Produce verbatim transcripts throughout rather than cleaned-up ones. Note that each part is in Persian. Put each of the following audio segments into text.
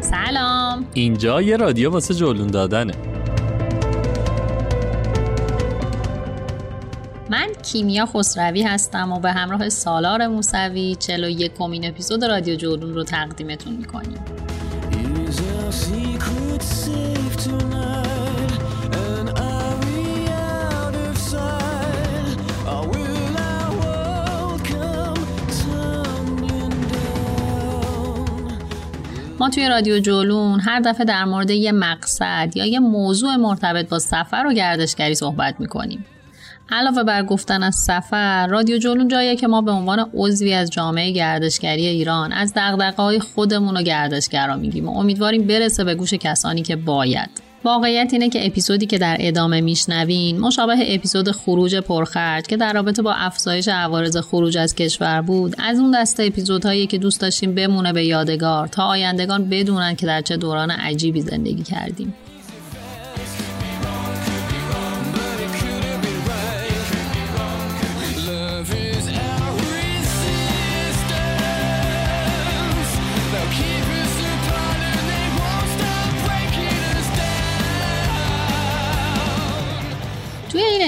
سلام، اینجا یه رادیو واسه جولون دادنه. من کیمیا خسروی هستم و به همراه سالار موسوی چهل و یکمین اپیزود رادیو جولون رو تقدیمتون میکنیم. ما توی رادیو جولون هر دفعه در مورد یه مقصد یا یه موضوع مرتبط با سفر و گردشگری صحبت میکنیم. علاوه بر گفتن از سفر، رادیو جولون جاییه که ما به عنوان عضوی از جامعه گردشگری ایران از دغدغه‌های خودمون و گردشگرا میگیم و امیدواریم برسه به گوش کسانی که باید. واقعیت اینه که اپیزودی که در ادامه میشنوین مشابه اپیزود خروج پرخرج که در رابطه با افزایش عوارض خروج از کشور بود، از اون دسته اپیزودهایی که دوست داشتیم بمونه به یادگار تا آیندگان بدونن که در چه دوران عجیبی زندگی کردیم.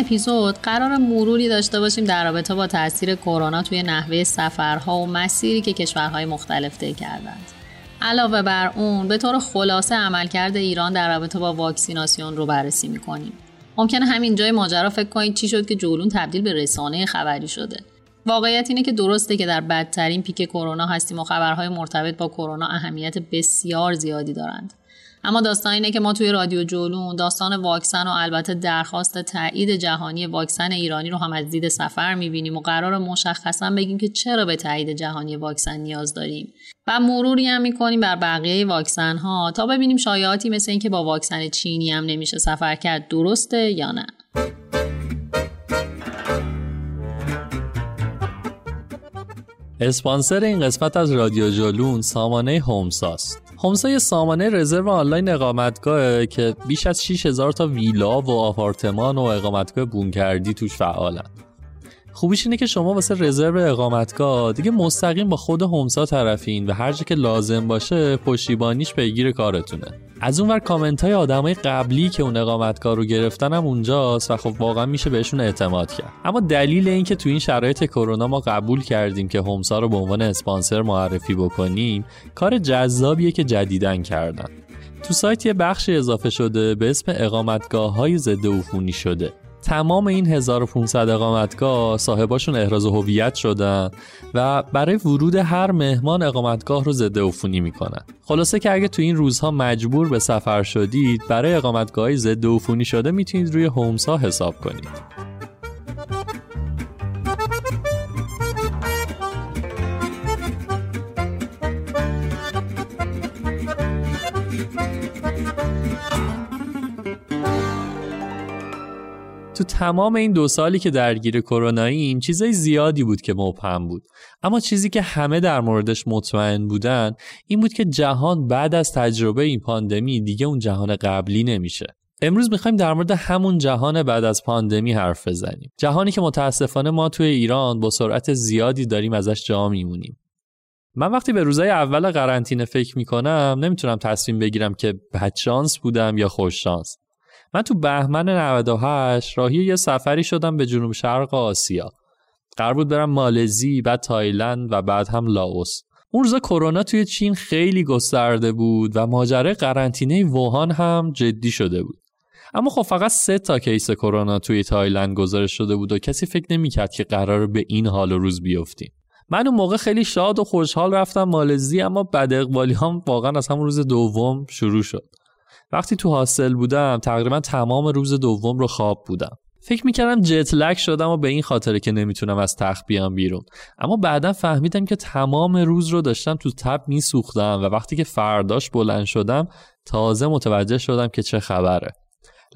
اپیزود قرار مروری داشته باشیم در رابطه با تاثیر کرونا توی نحوه سفرها و مسیری که کشورهای مختلف طی کردند. علاوه بر اون به طور خلاصه عملکرد ایران در رابطه با واکسیناسیون رو بررسی می‌کنیم. ممکنه همین جای ماجرا فکر کنید چی شد که جولون تبدیل به رسانه خبری شده. واقعیت اینه که درسته که در بدترین پیک کرونا هستیم و خبرهای مرتبط با کرونا اهمیت بسیار زیادی دارند. اما داستان اینه که ما توی رادیو جولون داستان واکسن و البته درخواست تایید جهانی واکسن ایرانی رو هم از دید سفر می‌بینیم و قرار مشخصاً بگیم که چرا به تایید جهانی واکسن نیاز داریم و مروری هم می‌کنیم بر بقیه واکسن‌ها تا ببینیم شایعاتی مثل اینکه با واکسن چینی هم نمیشه سفر کرد درسته یا نه. اسپانسر این قسمت از رادیو جولون سامانه هومساست. هومسا یه سامانه رزرو آنلاین اقامتگاهه که بیش از شش هزار تا ویلا و آپارتمان و اقامتگاه بونکردی توش فعالن. خوبیش اینه که شما واسه رزرو اقامتگاه دیگه مستقیم با خود هومسا طرفین و هر جا که لازم باشه پشتیبانیش پیگیر کارتونه. از اونور کامنت‌های آدمای قبلی که اون اقامتگاه رو گرفتن هم اونجاست و خب واقعا میشه بهشون اعتماد کرد. اما دلیل این که تو این شرایط کرونا ما قبول کردیم که هومسا رو به عنوان اسپانسر معرفی بکنیم، کار جذابیه که جدیداً کردن. تو سایت یه بخش اضافه شده به اسم اقامتگاه‌های ضد عفونی شده. تمام این هزار و پانصد اقامتگاه صاحباشون احراز هویت شدن و برای ورود هر مهمان اقامتگاه رو ضد عفونی میکنن. خلاصه که اگه تو این روزها مجبور به سفر شدید، برای اقامتگاه‌های ضد عفونی شده میتونید روی هومسا حساب کنید. تو تمام این دو سالی که درگیر کروناییم چیزای زیادی بود که مبهم بود، اما چیزی که همه در موردش مطمئن بودن این بود که جهان بعد از تجربه این پاندمی دیگه اون جهان قبلی نمیشه. امروز میخوایم در مورد همون جهان بعد از پاندمی حرف بزنیم، جهانی که متاسفانه ما توی ایران با سرعت زیادی داریم ازش جا میمونیم. من وقتی به روزای اول قرنطینه فکر میکنم نمیتونم تصمیم بگیرم که بدشانس بودم یا خوششانس. من تو بهمن نود و هشت راهی یه سفری شدم به جنوب شرق آسیا. قرار بود برم مالزی، بعد تایلند و بعد هم لاوس. اون روزا کرونا توی چین خیلی گسترده بود و ماجرای قرنطینه ووهان هم جدی شده بود. اما خب فقط سه تا کیس کرونا توی تایلند گزارش شده بود و کسی فکر نمی‌کرد که قراره به این حال و روز بیافتیم. من اون موقع خیلی شاد و خوشحال رفتم مالزی، اما بد اقبالی هم واقعا از همون روز دوم شروع شد. وقتی تو هاستل بودم تقریبا تمام روز دوم رو خواب بودم. فکر میکردم جت لگ شدم و به این خاطره که نمیتونم از تخت بیام بیرون، اما بعداً فهمیدم که تمام روز رو داشتم تو تب میسوختم و وقتی که فرداش بلند شدم تازه متوجه شدم که چه خبره.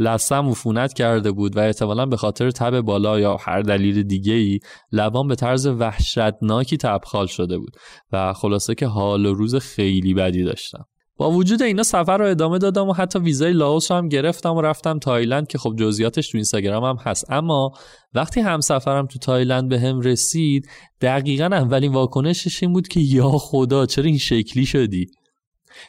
لثه‌م عفونت کرده بود و احتمالاً به خاطر تب بالا یا هر دلیل دیگه‌ای لبام به طرز وحشتناکی تبخال شده بود و خلاصه که حال و روز خیلی بدی داشتم. با وجود اینا سفر رو ادامه دادم و حتی ویزای لاوس هم گرفتم و رفتم تایلند که خب جزئیاتش تو اینستاگرام هم هست. اما وقتی همسفرم تو تایلند به هم رسید دقیقاً اولین واکنشش این بود که یا خدا چرا این شکلی شدی؟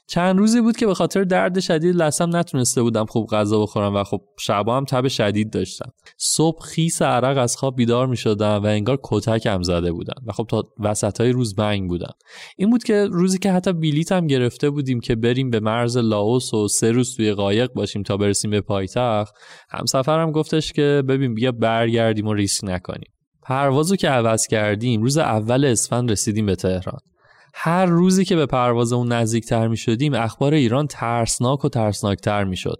چند روزی بود که به خاطر درد شدید لثه‌ام نتونسته بودم خوب غذا بخورم و خب شبا هم تب شدید داشتم. صبح خیس عرق از خواب بیدار می شدم و انگار کتکم زده بودن و خب تا وسطای روز بنگ بودم. این بود که روزی که حتی بلیط هم گرفته بودیم که بریم به مرز لاوس و سه روز توی قایق باشیم تا برسیم به پایتخت، همسفرم گفتش که ببین بیا برگردیم و ریسک نکنیم. پروازو که عوض کردیم روز اول اسفند رسیدیم به تهران. هر روزی که به پروازمون نزدیک‌تر می‌شدیم اخبار ایران ترسناک و ترسناک‌تر می‌شد.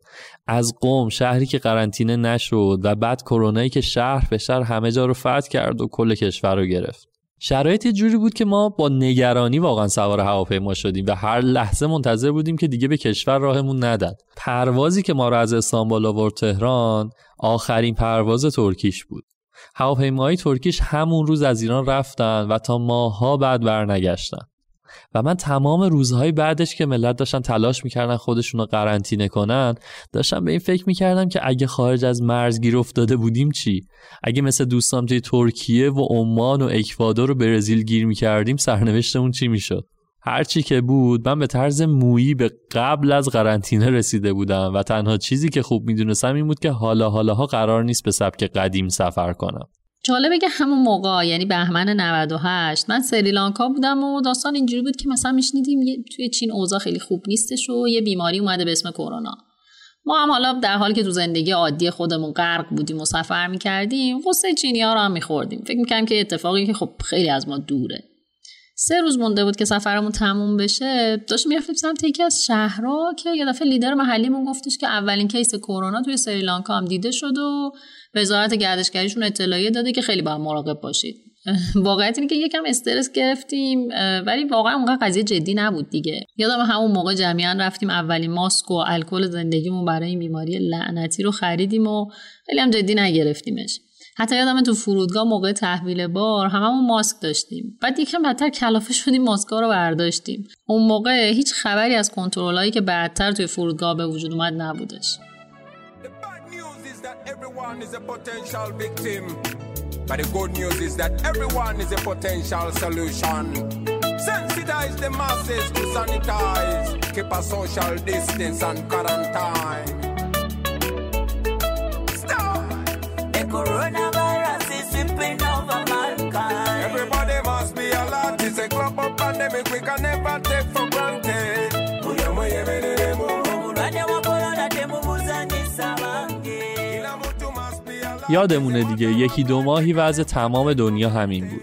از قم، شهری که قرنطینه نشد، و بعد کرونایی که شهر به شهر همه جا رو فتح کرد و کل کشور رو گرفت. شرایط یه جوری بود که ما با نگرانی واقعا سوار هواپیما شدیم و هر لحظه منتظر بودیم که دیگه به کشور راهمون نداد. پروازی که ما رو از استانبول آورد تهران آخرین پرواز ترکیش بود. هواپیماهای ترکیش همون روز از ایران رفتن و تا ماه‌ها بعد برنگشتن. و من تمام روزهای بعدش که ملت داشتن تلاش میکردن خودشون رو قرنطینه کنن داشتم به این فکر میکردم که اگه خارج از مرز گیر افتاده بودیم چی؟ اگه مثل دوستام توی ترکیه و عمان و اکوادور و برزیل گیر میکردیم سرنوشتمون چی میشد؟ هرچی که بود من به طرز مویی به قبل از قرنطینه رسیده بودم و تنها چیزی که خوب میدونستم این بود که حالا حالاها قرار نیست به سبک قدیم سفر کنم. جالبه که همون موقع یعنی بهمن نود و هشت من سریلانکا بودم و داستان اینجوری بود که مثلا میشنیدیم توی چین اوضاع خیلی خوب نیستش و یه بیماری اومده به اسم کرونا. ما هم حالا در حالی که تو زندگی عادی خودمون غرق بودیم و سفر میکردیم قصه چینی‌ها رو هم میخوردیم. فکر میکنم که اتفاقی که خب خیلی از ما دوره. سه روز مونده بود که سفرمون تموم بشه داشتم میرفتیم سمت یکی از شهرها که یه دفعه لیدر محلیمون گفتش که اولین کیس کرونا توی سریلانکا هم دیده شد و وزارت گردشگریشون اطلاعیه داده که خیلی باید مراقب باشید. واقعیت اینه که یکم استرس گرفتیم ولی واقعا اونقدر قضیه جدی نبود دیگه. یادم همون موقع جمعیان رفتیم اولین ماسک و الکل زندگیمون برای این بیماری لعنتی رو خریدیم و خیلی هم جدی نگرفتیمش. حتی یادم تو فرودگاه موقع تحویل بار هممون ماسک داشتیم. بعد یکم بدتر کلافه شدیم ماسک‌ها رو برداشتیم. اون موقع هیچ خبری از کنترل‌هایی که بعدتر توی فرودگاه به وجود اومد نبودش. Everyone is a potential victim, but the good news is that everyone is a potential solution. Sensitize the masses to sanitize, keep a social distance and quarantine. Stop! The coronavirus is sweeping over mankind. Everybody must be alert, it's a global pandemic we can never take for granted. یادمونه دیگه یکی دو ماهی وضع تمام دنیا همین بود.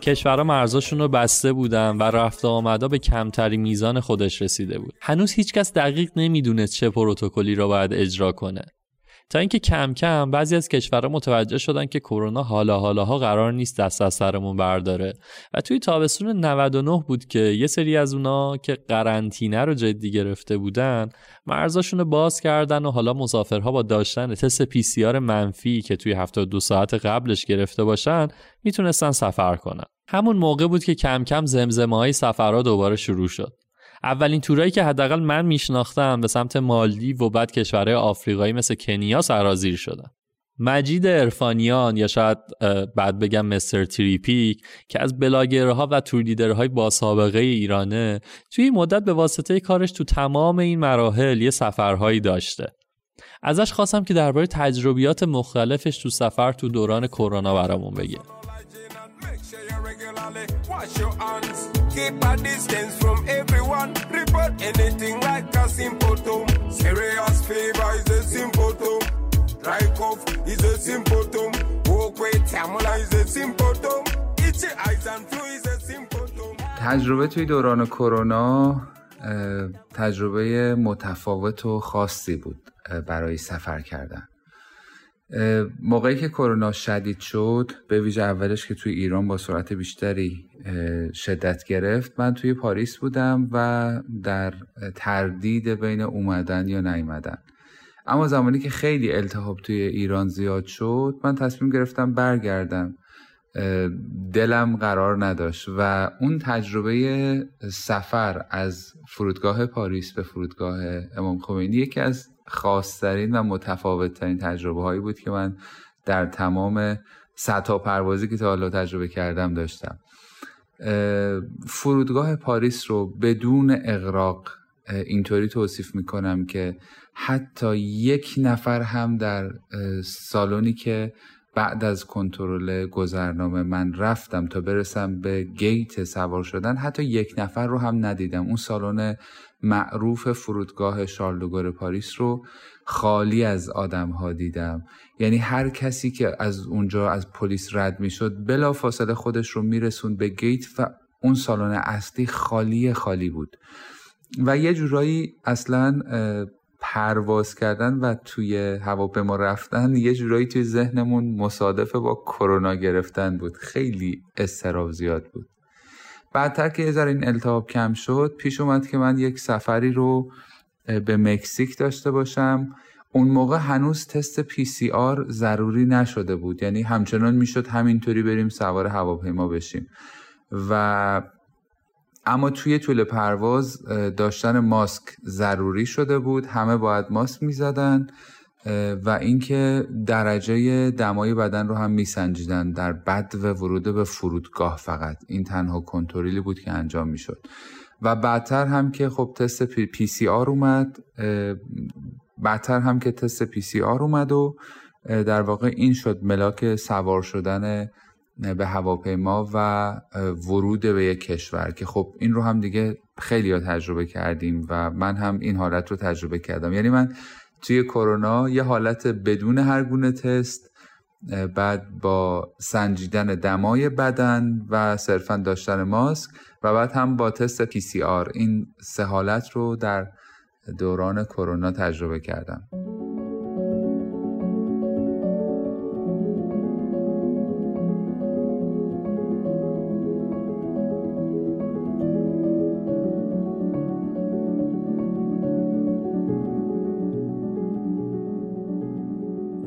کشورها مرزاشون رو بسته بودن و رفت و آمدا به کمترین میزان خودش رسیده بود. هنوز هیچ کس دقیق نمیدونست چه پروتکلی رو باید اجرا کنه. تا اینکه کم کم بعضی از کشورها متوجه شدن که کرونا حالا حالاها قرار نیست دست از سرمون برداره و توی تابستون نود و نه بود که یه سری از اونا که قرنطینه رو جدی گرفته بودن مرزاشون رو باز کردن و حالا مسافرها با داشتن تست پی سی آر منفی که توی هفتاد و دو ساعت قبلش گرفته باشن میتونستن سفر کنن. همون موقع بود که کم کم زمزمه‌های سفرها دوباره شروع شد. اولین تورایی که حداقل من میشناختم به سمت مالدیو و بعد کشورهای آفریقایی مثل کنیا سرازیر شدن. مجید عرفانیان یا شاید بعد بگم مستر تریپیک که از بلاگرها و تور لیدرهای با سابقه ایرانه توی مدت به واسطه کارش تو تمام این مراحل یه سفرهایی داشته. ازش خواستم که درباره تجربیات مختلفش تو سفر تو دوران کرونا برامون بگه. Keep a distance from everyone. Report anything like a symptom. Serious fever is a symptom. Dry cough is a symptom. Walk with Tamala is a symptom. Itchy eyes and flu is a symptom. تجربه توی دوران کرونا تجربه متفاوت و خاصی بود برای سفر کردن. موقعی که کرونا شدید شد به ویژه اولش که توی ایران با سرعت بیشتری شدت گرفت، من توی پاریس بودم و در تردید بین اومدن یا نیومدن. اما زمانی که خیلی التهاب توی ایران زیاد شد من تصمیم گرفتم برگردم، دلم قرار نداشت و اون تجربه سفر از فرودگاه پاریس به فرودگاه امام خمینی یکی از خاص‌ترین و متفاوت‌ترین تجربه هایی بود که من در تمام صدها پروازی که تا حالا تجربه کردم داشتم. فرودگاه پاریس رو بدون اغراق اینطوری توصیف میکنم که حتی یک نفر هم در سالونی که بعد از کنترل گذرنامه من رفتم تا برسم به گیت سوار شدن، حتی یک نفر رو هم ندیدم. اون سالن معروف فرودگاه شارل دوگل پاریس رو خالی از آدم ها دیدم. یعنی هر کسی که از اونجا از پلیس رد می شد بلا فاصله خودش رو می رسوند به گیت و اون سالن اصلی خالی خالی بود و یه جورایی اصلاً پرواز کردن و توی هواپیما رفتن یه جورایی توی ذهنمون مصادفه با کرونا گرفتن بود. خیلی اضطراب زیاد بود. بعدتر که یه ذره این التهاب کم شد پیش اومد که من یک سفری رو به مکزیک داشته باشم. اون موقع هنوز تست پی سی آر ضروری نشده بود، یعنی همچنان میشد همینطوری بریم سوار هواپیما بشیم و اما توی طول پرواز داشتن ماسک ضروری شده بود، همه باید ماسک میزدن و اینکه درجه دمای بدن رو هم میسنجیدن در بدو ورود به فرودگاه. فقط این تنها کنترلی بود که انجام میشد و بعدتر هم که خب تست پی, پی سی آر اومد بعدتر هم که تست پی سی آر اومد و در واقع این شد ملاک سوار شدن به هواپیما و ورود به یک کشور که خب این رو هم دیگه خیلی ها تجربه کردیم و من هم این حالت رو تجربه کردم. یعنی من توی کرونا یه حالت بدون هر گونه تست، بعد با سنجیدن دمای بدن و صرفاً داشتن ماسک و بعد هم با تست پی سی آر، این سه حالت رو در دوران کرونا تجربه کردم.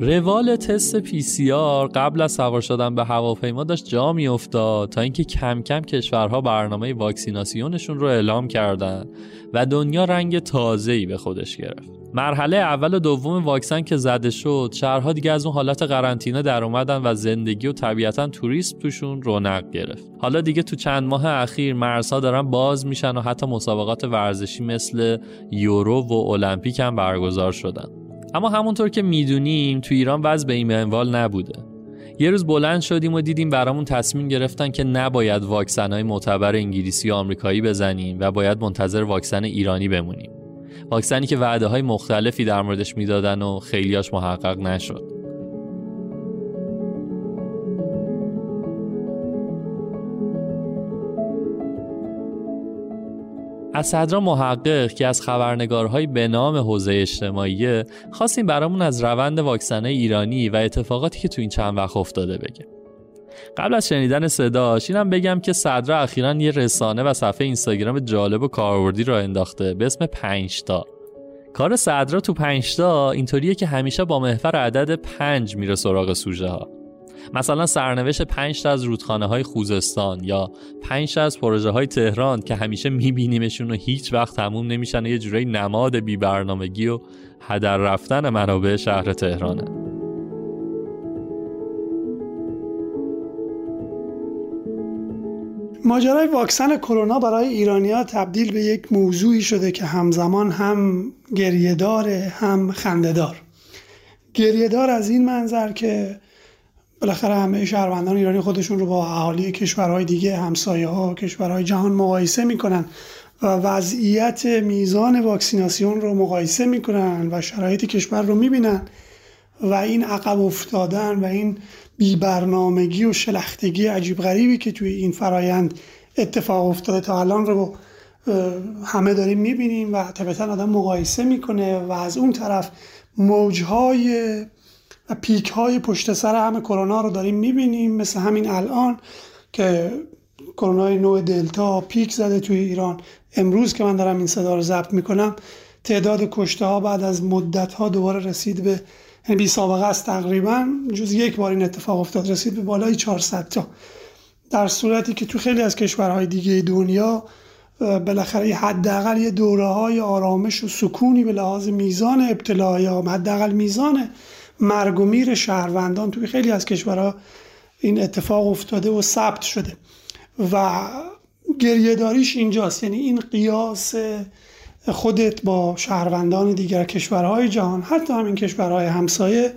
روال تست پی سی آر قبل از سوار شدن به هواپیما داشت جا می افتاد تا اینکه کم کم کشورها برنامه واکسیناسیونشون رو اعلام کردن و دنیا رنگ تازه‌ای به خودش گرفت. مرحله اول و دوم واکسن که زده شد، شهرها دیگه از اون حالت قرنطینه در اومدن و زندگی و طبیعتاً توریسم توشون رونق گرفت. حالا دیگه تو چند ماه اخیر مرزها دارن باز میشن و حتی مسابقات ورزشی مثل یورو و المپیک هم برگزار شدن. اما همونطور که میدونیم تو ایران وضع به این منوال نبوده. یه روز بلند شدیم و دیدیم برامون تصمیم گرفتن که نباید واکسن‌های معتبر انگلیسی و آمریکایی بزنیم و باید منتظر واکسن ایرانی بمونیم. واکسنی که وعده‌های مختلفی در موردش میدادن و خیلیاش محقق نشد. از سدرا محقق که از خبرنگارهای به نام حوزه اجتماعیه خواستیم برامون از روند واکسن ایرانی و اتفاقاتی که تو این چند وقت افتاده بگه. قبل از شنیدن صداش اینم بگم که سدرا اخیراً یه رسانه و صفحه اینستاگرام جالب و کاربردی را انداخته به اسم پنجتا. کار سدرا تو پنجتا اینطوریه که همیشه با محور عدد پنج میره سراغ سوژه ها. مثلا سرنوشت پنج تا از رودخانه های خوزستان یا پنج تا از پروژه های تهران که همیشه میبینیمشون و هیچ وقت تموم نمیشن، یه جوری نماد بی برنامگی و هدر رفتن منابع شهر تهرانه. ماجرای واکسن کرونا برای ایرانی‌ها تبدیل به یک موضوعی شده که همزمان هم گریه‌داره هم خنده‌دار. گریه‌دار از این منظر که بالاخره همه شهروندان ایرانی خودشون رو با اهالی کشورهای دیگه، همسایه‌ها، کشورهای جهان مقایسه می‌کنن و وضعیت میزان واکسیناسیون رو مقایسه می‌کنن و شرایط کشور رو می‌بینن و این عقب افتادن و این بی برنامگی و شلختگی عجیب غریبی که توی این فرایند اتفاق افتاده تا الان رو همه داریم میبینیم و طبعا آدم مقایسه میکنه و از اون طرف موجهای و پیکهای پشت سر همه کرونا رو داریم میبینیم، مثل همین الان که کرونای نوع دلتا پیک زده توی ایران. امروز که من دارم این صدا رو ضبط میکنم تعداد کشته ها بعد از مدت ها دوباره رسید به، یعنی بی سابقه است تقریبا، جز یک بار این اتفاق افتاد، رسید به بالای چهارصد تا، در صورتی که تو خیلی از کشورهای دیگه دنیا بالاخره حداقل یه دوره‌های آرامش و سکونی به لحاظ میزان ابتلا یا حداقل میزان مرگ و میر شهروندان تو خیلی از کشورها این اتفاق افتاده و ثبت شده و گریه‌داریش اینجاست. یعنی این قیاس خودت با شهروندان دیگر کشورهای جهان، حتی همین کشورهای همسایه،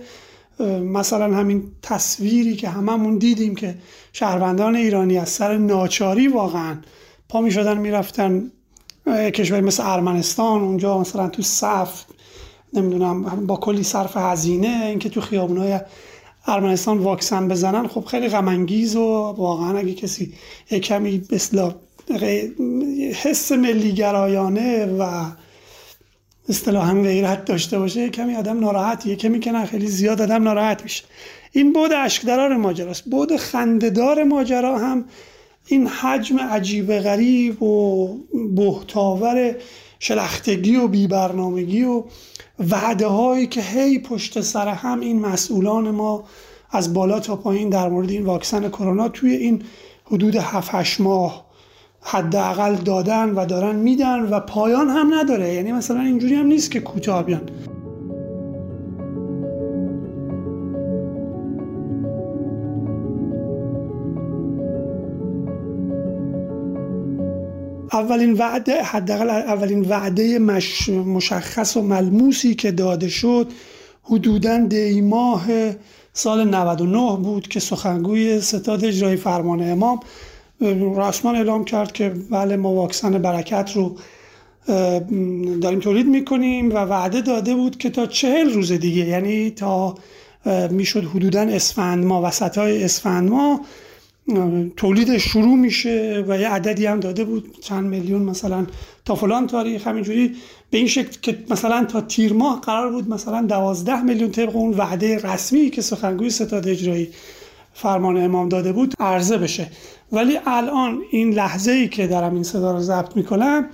مثلا همین تصویری که هممون دیدیم که شهروندان ایرانی از سر ناچاری واقعا پا می شدن می رفتن کشوری مثل ارمنستان، اونجا مثلا تو صف نمیدونم با کلی صرف هزینه اینکه تو خیابونای ارمنستان واکسن بزنن، خب خیلی غم انگیز و واقعا اگه کسی کمی بسلا حس ملی گرایانه و اصطلاحاً غیرت داشته باشه کمی آدم ناراحتیه، کمی که نه خیلی زیاد آدم ناراحت میشه. این بود اشک‌درار ماجراست. بود خنده‌دار ماجرا هم این حجم عجیب غریب و بهتاور شلختگی و بی‌برنامگی و وعده‌هایی که هی پشت سر هم این مسئولان ما از بالا تا پایین در مورد این واکسن کرونا توی این حدود هفت هشت ماه حداقل دادن و دارن میدن و پایان هم نداره. یعنی مثلا اینجوری هم نیست که کوتاه بیان. اولین وعده حداقل اولین وعده مش... مشخص و ملموسی که داده شد حدوداً دی ماه سال نود و نه بود که سخنگوی ستاد اجرایی فرمان امام رسما اعلام کرد که بله ما واکسن برکت رو داریم تولید میکنیم و وعده داده بود که تا چهل روز دیگه، یعنی تا میشد حدوداً اسفند ماه، وسطای اسفند ماه تولید شروع میشه و یه عددی هم داده بود چند میلیون مثلا تا فلان تاریخ، همینجوری به این شکل که مثلا تا تیر ماه قرار بود مثلا دوازده میلیون طبق اون وعده رسمی که سخنگوی ستاد اجرایی فرمان امام داده بود عرضه بشه. ولی الان این لحظه‌ای که دارم این صدا رو ضبط می‌کنم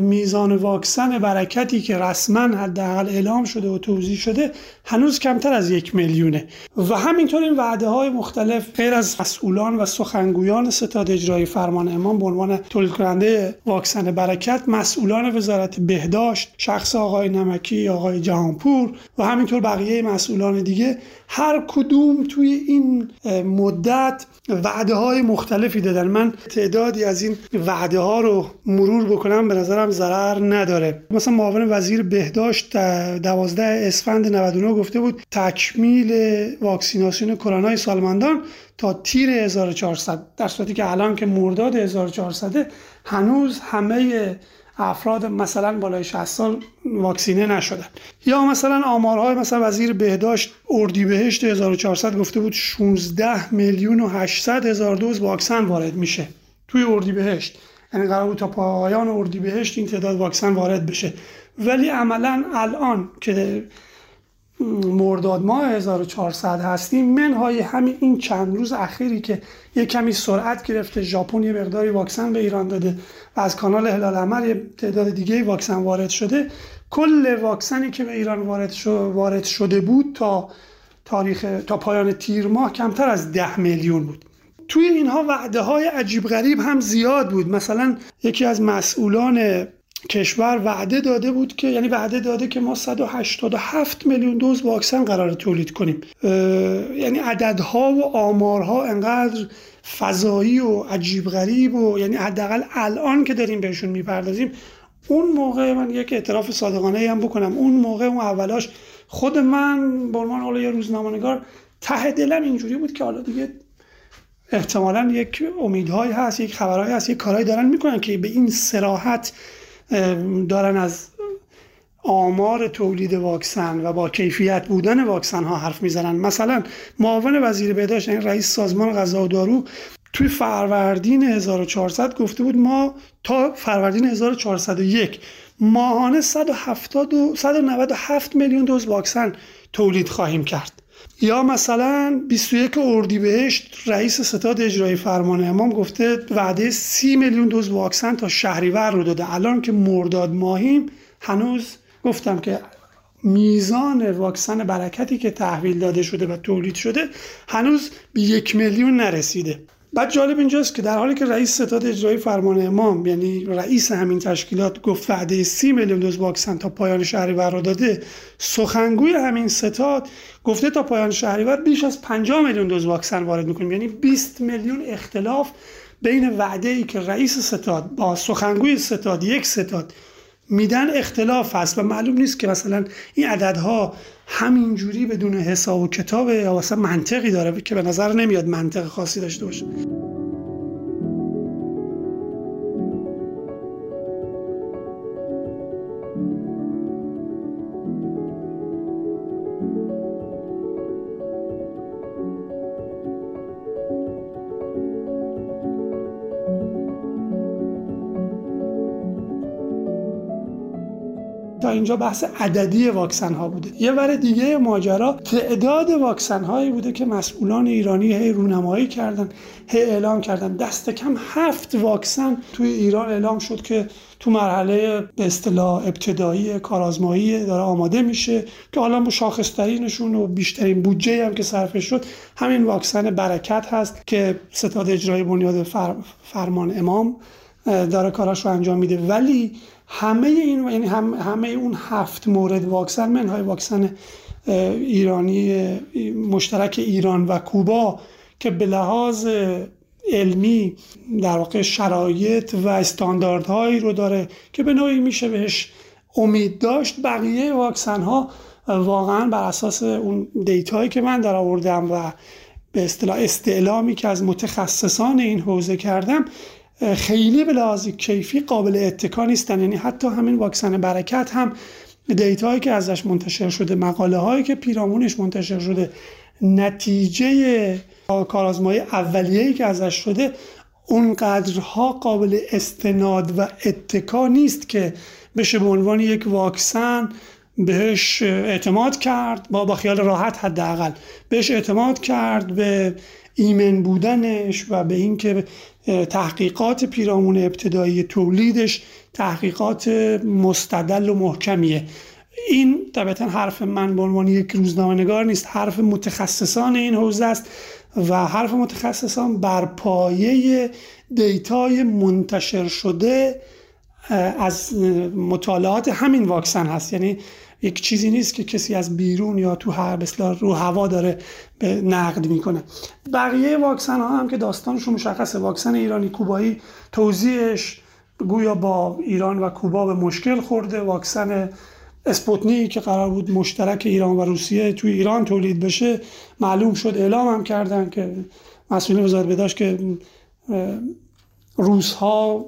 میزان واکسن برکتی که رسما حداقل اعلام شده و توزیع شده هنوز کمتر از یک میلیونه و همینطور این وعده‌های مختلف غیر از مسئولان و سخنگویان ستاد اجرایی فرمان امام به عنوان تولید کننده واکسن برکت، مسئولان وزارت بهداشت، شخص آقای نمکی، آقای جهانپور و همینطور بقیه مسئولان دیگه، هر کدوم توی این مدت وعده‌های مختلفی دادن. من تعدادی از این وعده‌ها رو مرور بکنم، به نظرم ضرر نداره. مثلا معاون وزیر بهداشت دوازده اسفند نود و نه گفته بود تکمیل واکسیناسیون کرونای سالمندان تا تیر هزار و چهارصد، در صورتی که الان که مرداد هزار و چهارصد هنوز همه افراد مثلا بالای شصت سال واکسینه نشدن. یا مثلا آمارهای مثلا وزیر بهداشت اردیبهشت هزار و چهارصد گفته بود شانزده میلیون و هشتصد هزار دوز واکسن وارد میشه توی اردیبهشت، یعنی قرار بود تا پایان اردیبهشت این تعداد واکسن وارد بشه، ولی عملا الان که مرداد ماه هزار و چهارصد هستیم، منهای همین این چند روز اخیری که یه کمی سرعت گرفته، ژاپن یه مقداری واکسن به ایران داده و از کانال هلال احمر یه تعداد دیگه واکسن وارد شده، کل واکسنی که به ایران وارد شده, وارد شده بود تا تاریخ تا پایان تیر ماه کمتر از ده میلیون بود. توی اینها وعده های عجیب غریب هم زیاد بود. مثلا یکی از مسئولان کشور وعده داده بود که یعنی وعده داده که ما صد و هشتاد و هفت میلیون دوز واکسن قرار تولید کنیم. یعنی عددها و آمارها انقدر فضایی و عجیب غریب و یعنی حداقل الان که داریم بهشون میپردازیم، اون موقع من یک اعتراف صادقانه ای هم بکنم، اون موقع اون اولاش خود من به عنوان حالا یه روزنامه‌نگار ته دلم اینجوری بود که حالا دیگه احتمالاً یک امیدهایی هست، یک خبرهایی هست، یک کارهایی دارن میکنن که به این صراحت دارن از آمار تولید واکسن و با کیفیت بودن واکسن ها حرف میزنن. مثلا معاون وزیر بهداشت، این رئیس سازمان غذا و دارو، توی فروردین هزار و چهارصد گفته بود ما تا فروردین هزار و چهارصد و یک ماهانه صد و هفتاد و صد و نود و هفت میلیون دوز واکسن تولید خواهیم کرد. یا مثلا بیست و یک اردیبهشت رئیس ستاد اجرایی فرمان امام گفته وعده سی میلیون دوز واکسن تا شهریور رو داده. الان که مرداد ماهیم، هنوز گفتم که میزان واکسن برکتی که تحویل داده شده و تولید شده هنوز به یک میلیون نرسیده. بعد جالب اینجاست که در حالی که رئیس ستاد اجرایی فرمان امام، یعنی رئیس همین تشکیلات، گفت وعده سی میلیون دوز واکسن تا پایان شهریور را داده، سخنگوی همین ستاد گفته تا پایان شهریور بیش از پنجاه میلیون دوز واکسن وارد می‌کنیم. یعنی بیست میلیون اختلاف بین وعده‌ای که رئیس ستاد با سخنگوی ستاد یک ستاد میدن اختلاف هست و معلوم نیست که مثلا این عددها همینجوری بدون حساب و کتابه یا مثلا منطقی داره که به نظر نمیاد منطق خاصی داشته باشه. تا اینجا بحث عددی واکسن ها بوده. یه ور دیگه ماجرا تعداد واکسن هایی بوده که مسئولان ایرانی هی رونمایی کردن، هی اعلام کردن. دست کم هفت واکسن توی ایران اعلام شد که تو مرحله به اصطلاح ابتدایی کارآزمایی داره آماده میشه، که حالا با شاخص‌ترینشون و بیشترین بودجه هم که صرفش شد همین واکسن برکت هست که ستاد اجرایی بنیاد فر... فرمان امام داره کاراش رو انجام میده. ولی همه این یعنی هم همه اون هفت مورد واکسن، منهای واکسن ایرانی مشترک ایران و کوبا که به لحاظ علمی در واقع شرایط و استانداردهایی رو داره که به نوعی میشه بهش امید داشت، بقیه واکسن ها واقعا بر اساس اون دیتایی که من در آوردم و به اصطلاح استعلامی که از متخصصان این حوزه کردم، خیلی به لحاظ کیفی قابل اتکا نیستن. یعنی حتی همین واکسن برکت هم دیتایی که ازش منتشر شده، مقاله هایی که پیرامونش منتشر شده، نتیجه کارآزمایی اولیه‌ای که ازش شده، اونقدرها قابل استناد و اتکا نیست که بشه به عنوان یک واکسن بهش اعتماد کرد، با با خیال راحت حداقل بهش اعتماد کرد به ایمن بودنش و به اینکه تحقیقات پیرامون ابتدایی تولیدش تحقیقات مستدل و محکمیه. این طبعاً حرف من به عنوان یک روزنامه‌نگار نیست، حرف متخصصان این حوزه است و حرف متخصصان بر پایه دیتای منتشر شده از مطالعات همین واکسن هست. یعنی یک چیزی نیست که کسی از بیرون یا تو هر بسلا رو هوا داره به نقد میکنه. بقیه واکسن ها هم که داستانشون مشخصه. واکسن ایرانی کوبایی توزیعش گویا با ایران و کوبا به مشکل خورده. واکسن اسپوتنیک که قرار بود مشترک ایران و روسیه توی ایران تولید بشه، معلوم شد، اعلام هم کردن که مسئولین وزارت بهداشت که روس ها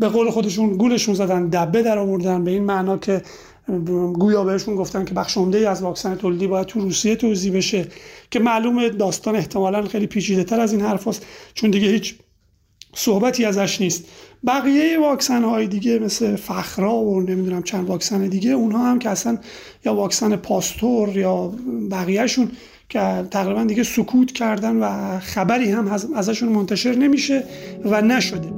به قول خودشون گولشون زدن، دبه در آوردن، به این معنا که گویا بهشون گفتن که بخش عمده‌ای از واکسن تولیدی باید تو روسیه توزیع بشه، که معلومه داستان احتمالاً خیلی پیچیده‌تر از این حرفاست، چون دیگه هیچ صحبتی ازش نیست. بقیه واکسن های دیگه مثل فخرا و نمیدونم چند واکسن دیگه، اونها هم که اصلا یا واکسن پاستور یا بقیهشون که تقریبا دیگه سکوت کردن و خبری هم ازشون منتشر نمیشه و نشده.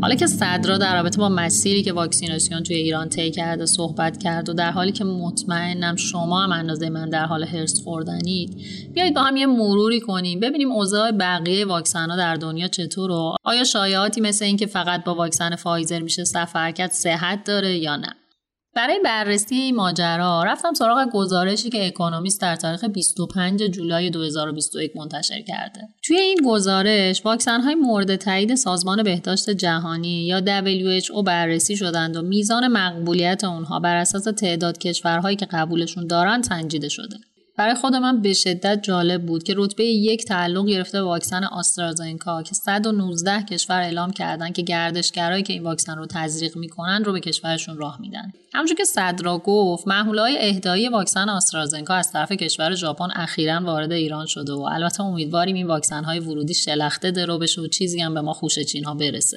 حالا که سدرا در رابطه با مسیری که واکسیناسیون توی ایران طی کرده صحبت کرد و در حالی که مطمئنم شما هم اندازه من در حال هرس خوردنید، بیایید با هم یه مروری کنیم ببینیم اوضاع بقیه واکسن‌ها در دنیا چطور و آیا شایعاتی مثل این که فقط با واکسن فایزر میشه سفر کرد صحت داره یا نه. برای بررسی این ماجرا رفتم سراغ گزارشی که اکونومیست در تاریخ بیست و پنجم جولای دو هزار و بیست و یک منتشر کرده. توی این گزارش واکسن‌های مورد تایید سازمان بهداشت جهانی یا دبلیو اچ او بررسی شدند و میزان مقبولیت اونها بر اساس تعداد کشورهایی که قبولشون دارن سنجیده شده. برای خود من به شدت جالب بود که رتبه یک تعلق گرفته به واکسن آسترازنکا که صد و نوزده کشور اعلام کردن که گردشگرایی که این واکسن رو تزریق میکنن رو به کشورشون راه میدن. همونجور که سدرا گفت، محموله‌های اهدایی واکسن آسترازنکا از طرف کشور ژاپن اخیراً وارد ایران شده و البته امیدواریم این واکسن‌های ورودی شلخته درو بشه و چیزی هم به ما خوش چین‌ها برسه.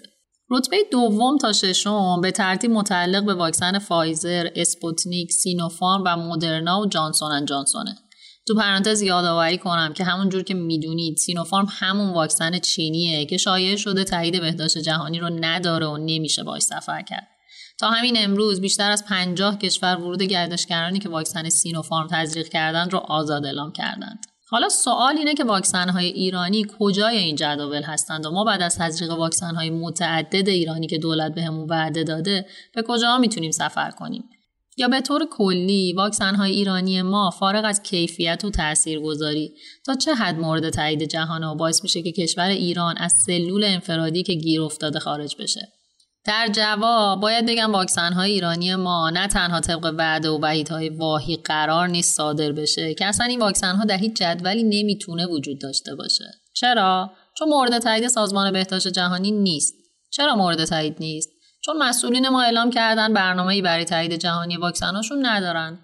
رتبه دوم تا ششم به ترتیب متعلق به واکسن فایزر، اسپوتنیک، سینوفارم و مدرنا و جانسون اند جانسونه. تو پرانتز یادآوری کنم که همونجور که میدونید سینوفارم همون واکسن چینیه که شایع شده تایید بهداشت جهانی رو نداره و نمیشه باهاش سفر کرد. تا همین امروز بیشتر از پنجاه کشور ورود گردشگرانی که واکسن سینوفارم تزریق کردند رو آزاد اعلام کردند. حالا سوال اینه که واکسن‌های ایرانی کجای این جدول هستند و ما بعد از تزریق واکسن‌های متعدد ایرانی که دولت بهمون وعده داده به کجا میتونیم سفر کنیم؟ یا به طور کلی واکسن‌های ایرانی ما فارغ از کیفیت و تاثیرگذاری تا چه حد مورد تایید جهانه و باعث میشه که کشور ایران از سلول انفرادی که گیر افتاده خارج بشه؟ در جواب باید بگم واکسن‌های ایرانی ما نه تنها طبق وعده و وعیدهای واهی قرار نیست صادر بشه که اصلا این واکسن‌ها در هیچ جدولی نمیتونه وجود داشته باشه. چرا؟ چون مورد تایید سازمان بهداشت جهانی نیست. چرا مورد تایید نیست؟ چون مسئولین ما اعلام کردن برنامه‌ای برای تایید جهانی واکسن‌هاشون ندارن.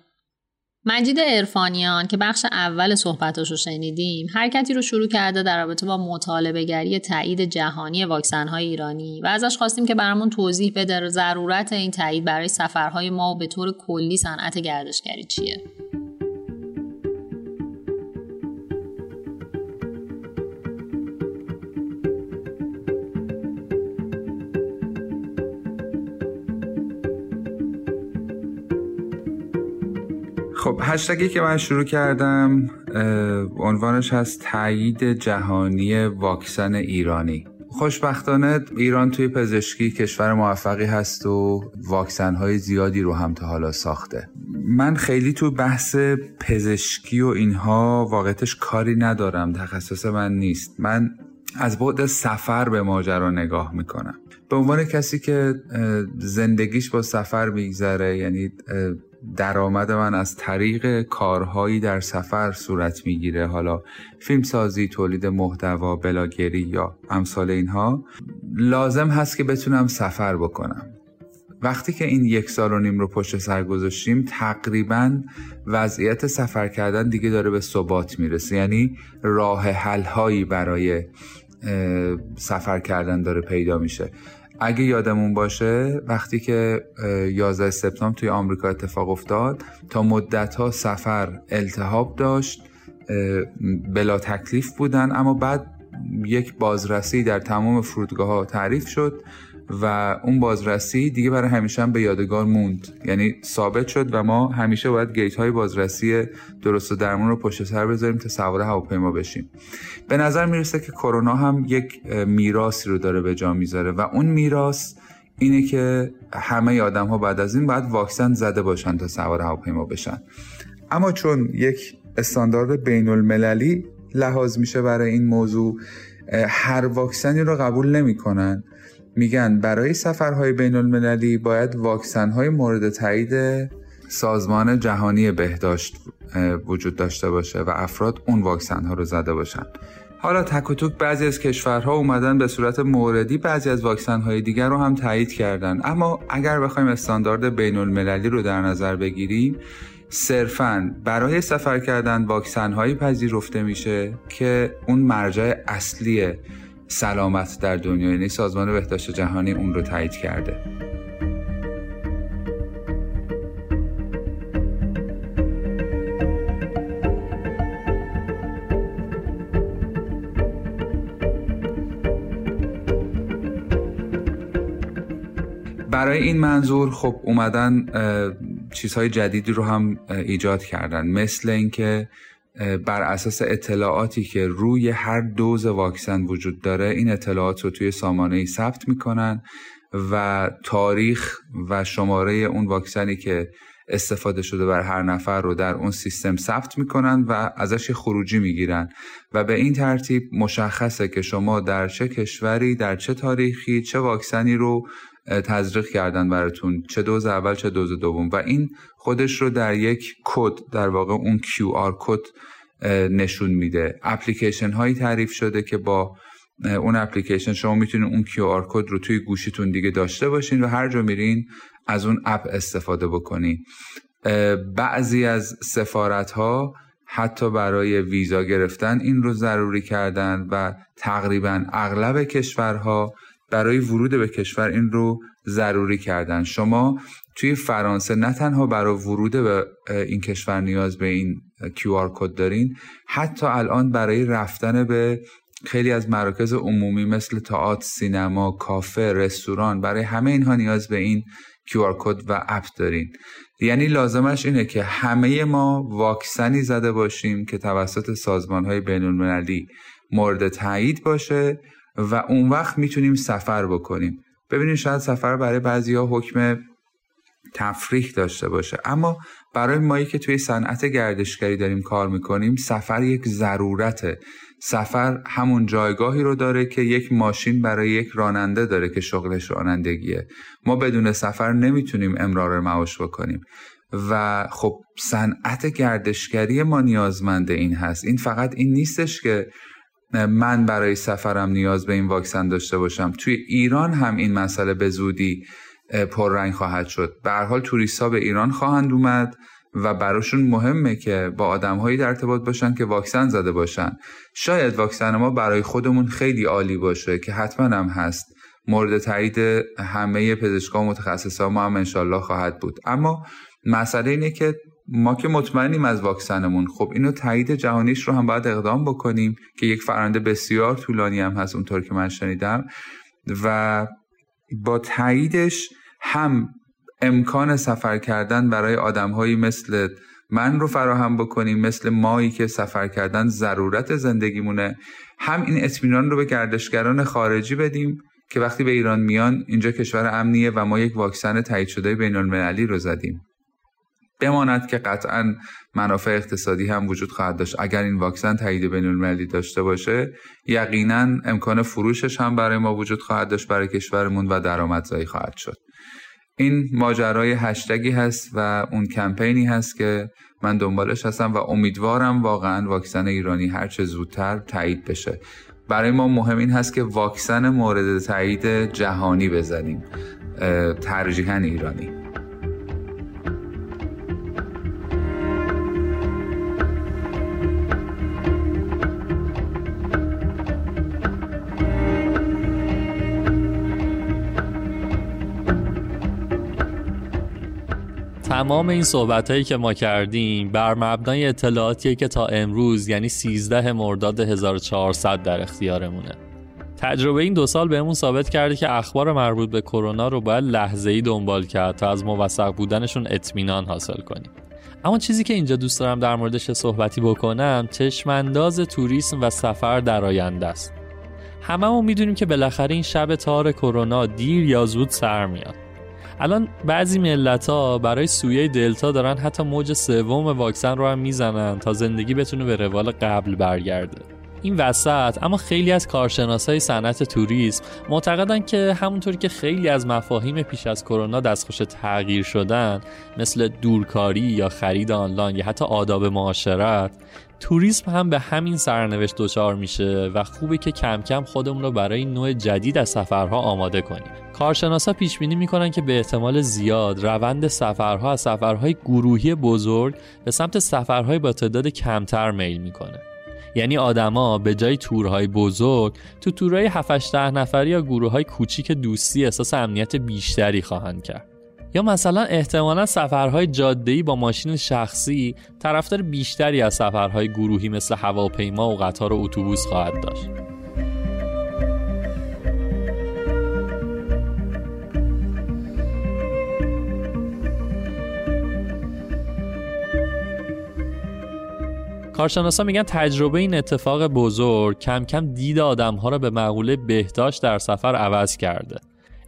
مجید عرفانیان که بخش اول صحبتاشو شنیدیم، حرکتی رو شروع کرده در رابطه با مطالبه‌گری تایید جهانی واکسن‌های ایرانی و ازش خواستیم که برامون توضیح بده ضرورت این تایید برای سفرهای ما و به طور کلی صنعت گردشگری چیه. خب هشتگی که من شروع کردم عنوانش هست تایید جهانی واکسن ایرانی. خوشبختانه ایران توی پزشکی کشور موفقی هست و واکسن‌های زیادی رو هم تا حالا ساخته. من خیلی تو بحث پزشکی و اینها واقعتش کاری ندارم، تخصص من نیست. من از بعد سفر به ماجرا نگاه میکنم به عنوان کسی که زندگیش با سفر میگذره، یعنی درآمد من از طریق کارهایی در سفر صورت میگیره، حالا فیلمسازی، تولید محتوا، بلاگری یا امثال اینها، لازم هست که بتونم سفر بکنم. وقتی که این یک سال و نیم رو پشت سر گذاشتیم، تقریبا وضعیت سفر کردن دیگه داره به ثبات میرسه، یعنی راه حل هایی برای سفر کردن داره پیدا میشه. اگه یادمون باشه وقتی که یازدهم سپتامبر توی آمریکا اتفاق افتاد، تا مدت‌ها سفر التهاب داشت، بلا تکلیف بودن، اما بعد یک بازرسی در تمام فرودگاه‌ها تعریف شد و اون بازرسی دیگه برای همیشه هم به یادگار موند، یعنی ثابت شد و ما همیشه باید گیت‌های بازرسی درست و درمون رو پشت سر بذاریم تا سوار هواپیما بشیم. به نظر میرسه که کرونا هم یک میراثی رو داره به جا میذاره و اون میراث اینه که همه آدم‌ها بعد از این باید واکسن زده باشن تا سوار هواپیما بشن، اما چون یک استاندارد بین‌المللی لحاظ میشه برای این موضوع، هر واکسنی رو قبول نمی‌کنن میگن برای سفرهای بین المللی باید واکسن‌های مورد تایید سازمان جهانی بهداشت وجود داشته باشه و افراد اون واکسن‌ها رو زده باشن. حالا تک و توک بعضی از کشورها اومدن به صورت موردی بعضی از واکسن‌های دیگر رو هم تایید کردن. اما اگر بخوایم استاندارد بین المللی رو در نظر بگیریم، صرفاً برای سفر کردن واکسن‌هایی پذیرفته میشه که اون مرجع اصلیه سلامت در دنیا، یعنی سازمان بهداشت جهانی اون رو تایید کرده. برای این منظور خب اومدن چیزهای جدیدی رو هم ایجاد کردن، مثل اینکه بر اساس اطلاعاتی که روی هر دوز واکسن وجود داره این اطلاعات رو توی سامانه‌ای ثبت میکنن و تاریخ و شماره اون واکسنی که استفاده شده بر هر نفر رو در اون سیستم ثبت میکنن و ازش خروجی میگیرن و به این ترتیب مشخصه که شما در چه کشوری در چه تاریخی چه واکسنی رو تزریق کردن براتون، چه دوز اول چه دوز دوم، و این خودش رو در یک کد در واقع اون کیو آر کد نشون میده. اپلیکیشن هایی تعریف شده که با اون اپلیکیشن شما میتونید اون کیو آر کد رو توی گوشیتون دیگه داشته باشین و هر جا میرین از اون اپ استفاده بکنین. بعضی از سفارت ها حتی برای ویزا گرفتن این رو ضروری کردن و تقریبا اغلب کشورها برای ورود به کشور این رو ضروری کردن. شما توی فرانسه نه تنها برای ورود به این کشور نیاز به این کیو آر کد دارین، حتی الان برای رفتن به خیلی از مراکز عمومی مثل تئاتر، سینما، کافه، رستوران، برای همه اینها نیاز به این کیو آر کد و اپ دارین. یعنی لازمش اینه که همه ما واکسنی زده باشیم که توسط سازمان‌های بین‌المللی مورد تایید باشه و اون وقت میتونیم سفر بکنیم. ببینید شاید سفر برای بعضیا حکم تفریح داشته باشه، اما برای مایی که توی صنعت گردشگری داریم کار میکنیم سفر یک ضرورته. سفر همون جایگاهی رو داره که یک ماشین برای یک راننده داره که شغلش رانندگیه. ما بدون سفر نمیتونیم امرار معاش بکنیم و خب صنعت گردشگری ما نیازمند این هست. این فقط این نیستش که من برای سفرم نیاز به این واکسن داشته باشم. توی ایران هم این مسئله به زودی پررنگ خواهد شد. به هر حال توریست‌ها به ایران خواهند اومد و براشون مهمه که با آدم‌هایی در ارتباط باشن که واکسن زده باشن. شاید واکسن ما برای خودمون خیلی عالی باشه که حتما هم هست، مورد تایید همه پزشکان و متخصصان ما هم انشالله خواهد بود، اما مسئله اینه که ما که مطمئنیم از واکسنمون، خب اینو تایید جهانیش رو هم باید اقدام بکنیم که یک فرآیند بسیار طولانی هم هست اونطور که من شنیدم و با تاییدش هم امکان سفر کردن برای آدم‌هایی مثل من رو فراهم بکنیم، مثل مایی که سفر کردن ضرورت زندگیمونه، هم این اطمینان رو به گردشگران خارجی بدیم که وقتی به ایران میان اینجا کشور امنیه و ما یک واکسن تایید شده بین‌المللی رو زدیم. بماند که قطعاً منافع اقتصادی هم وجود خواهد داشت. اگر این واکسن تایید بین‌المللی داشته باشه یقیناً امکان فروشش هم برای ما وجود خواهد داشت برای کشورمون و درآمدزایی خواهد شد. این ماجرای هشتگی هست و اون کمپینی هست که من دنبالش هستم و امیدوارم واقعاً واکسن ایرانی هر چه زودتر تایید بشه. برای ما مهم این هست که واکسن مورد تایید جهانی بزنیم، ترجیحاً ایرانی. تمام این صحبت‌هایی که ما کردیم بر مبنای اطلاعاتیه که تا امروز یعنی سیزده مرداد هزار و چهارصد در اختیارمونه. تجربه این دو سال بهمون ثابت کرده که اخبار مربوط به کرونا رو باید لحظه‌ای دنبال کرد تا از موثق بودنشون اطمینان حاصل کنیم. اما چیزی که اینجا دوست دارم در موردش صحبتی بکنم چشم‌انداز توریسم و سفر در آینده است. هممون می‌دونیم که بالاخره این شب تار کرونا دیر یا زود سر میاد. الان بعضی ملت‌ها برای سویه دلتا دارن حتی موج سوم واکسن رو هم میزنن تا زندگی بتونه به روال قبل برگرده. این وسط اما خیلی از کارشناسای صنعت توریسم معتقدن که همونطوری که خیلی از مفاهیم پیش از کرونا دستخوش تغییر شدن، مثل دورکاری یا خرید آنلاین یا حتی آداب معاشرت، توریسم هم به همین سرنوشت دچار میشه و خوبه که کم کم خودمون رو برای نوع جدید از سفرها آماده کنیم. کارشناسا پیش بینی میکنن که به احتمال زیاد روند سفرها از سفرهای گروهی بزرگ به سمت سفرهای با تعداد کمتر میل میکنه. یعنی آدما به جای تورهای بزرگ تو تورهای هفت هشت نفری یا گروههای کوچیک دوستی احساس امنیت بیشتری خواهند کرد. یا مثلا احتمالاً سفرهای جاده‌ای با ماشین شخصی طرفدار بیشتری از سفرهای گروهی مثل هواپیما و قطار و اتوبوس خواهد داشت. کارشناسا میگن تجربه این اتفاق بزرگ کم کم دید آدم‌ها را به مقوله بهداشت در سفر عوض کرده.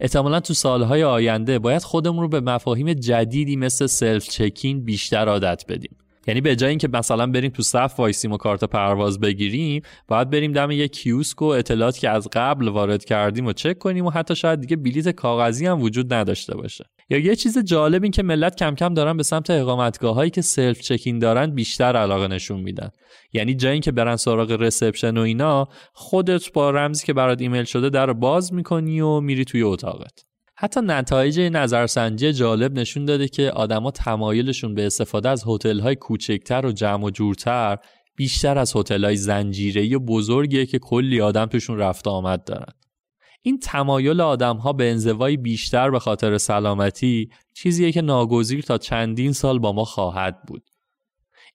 احتمالاً تو سالهای آینده باید خودمون رو به مفاهیم جدیدی مثل سلف چکین بیشتر عادت بدیم. یعنی به جای اینکه مثلا بریم تو صف وایسیم و کارت پرواز بگیریم، باید بریم دم یک کیوسک و اطلاعات که از قبل وارد کردیم و چک کنیم و حتی شاید دیگه بلیت کاغذی هم وجود نداشته باشه. یا یه چیز جالب این که ملت کم کم دارن به سمت اقامتگاه‌هایی که سلف چکین دارن بیشتر علاقه نشون میدن. یعنی جای اینکه برن سراغ رسپشن و اینا، خودت با رمزی که برات ایمیل شده در باز می‌کنی و میری توی اتاقت. حتی نتایج نظرسنجی جالب نشون داده که آدما تمایلشون به استفاده از هتل‌های کوچکتر و جمع و جورتر بیشتر از هتل‌های زنجیره‌ای و بزرگیه که کلی آدم توشون رفت و آمد دارن. این تمایل آدم‌ها به انزوای بیشتر به خاطر سلامتی چیزیه که ناگزیر تا چندین سال با ما خواهد بود.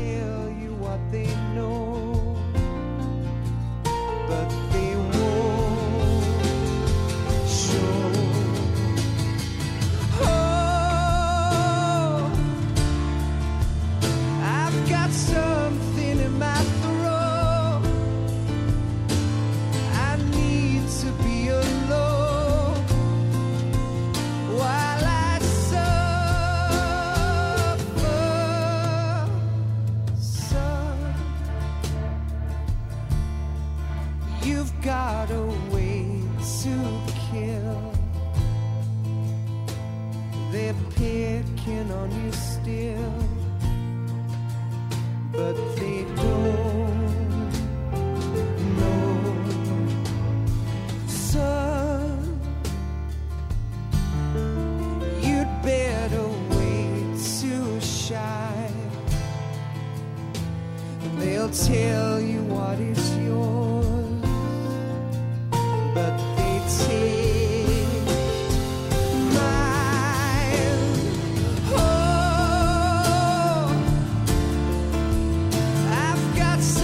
tell you what they know, but they won't show. Oh, I've got something in my throat. I need to be alone while I. Got a way to kill. They're picking on you still, but they don't know. Son, you'd better wait to shine. They'll tell you what is yours. Oh, I've got some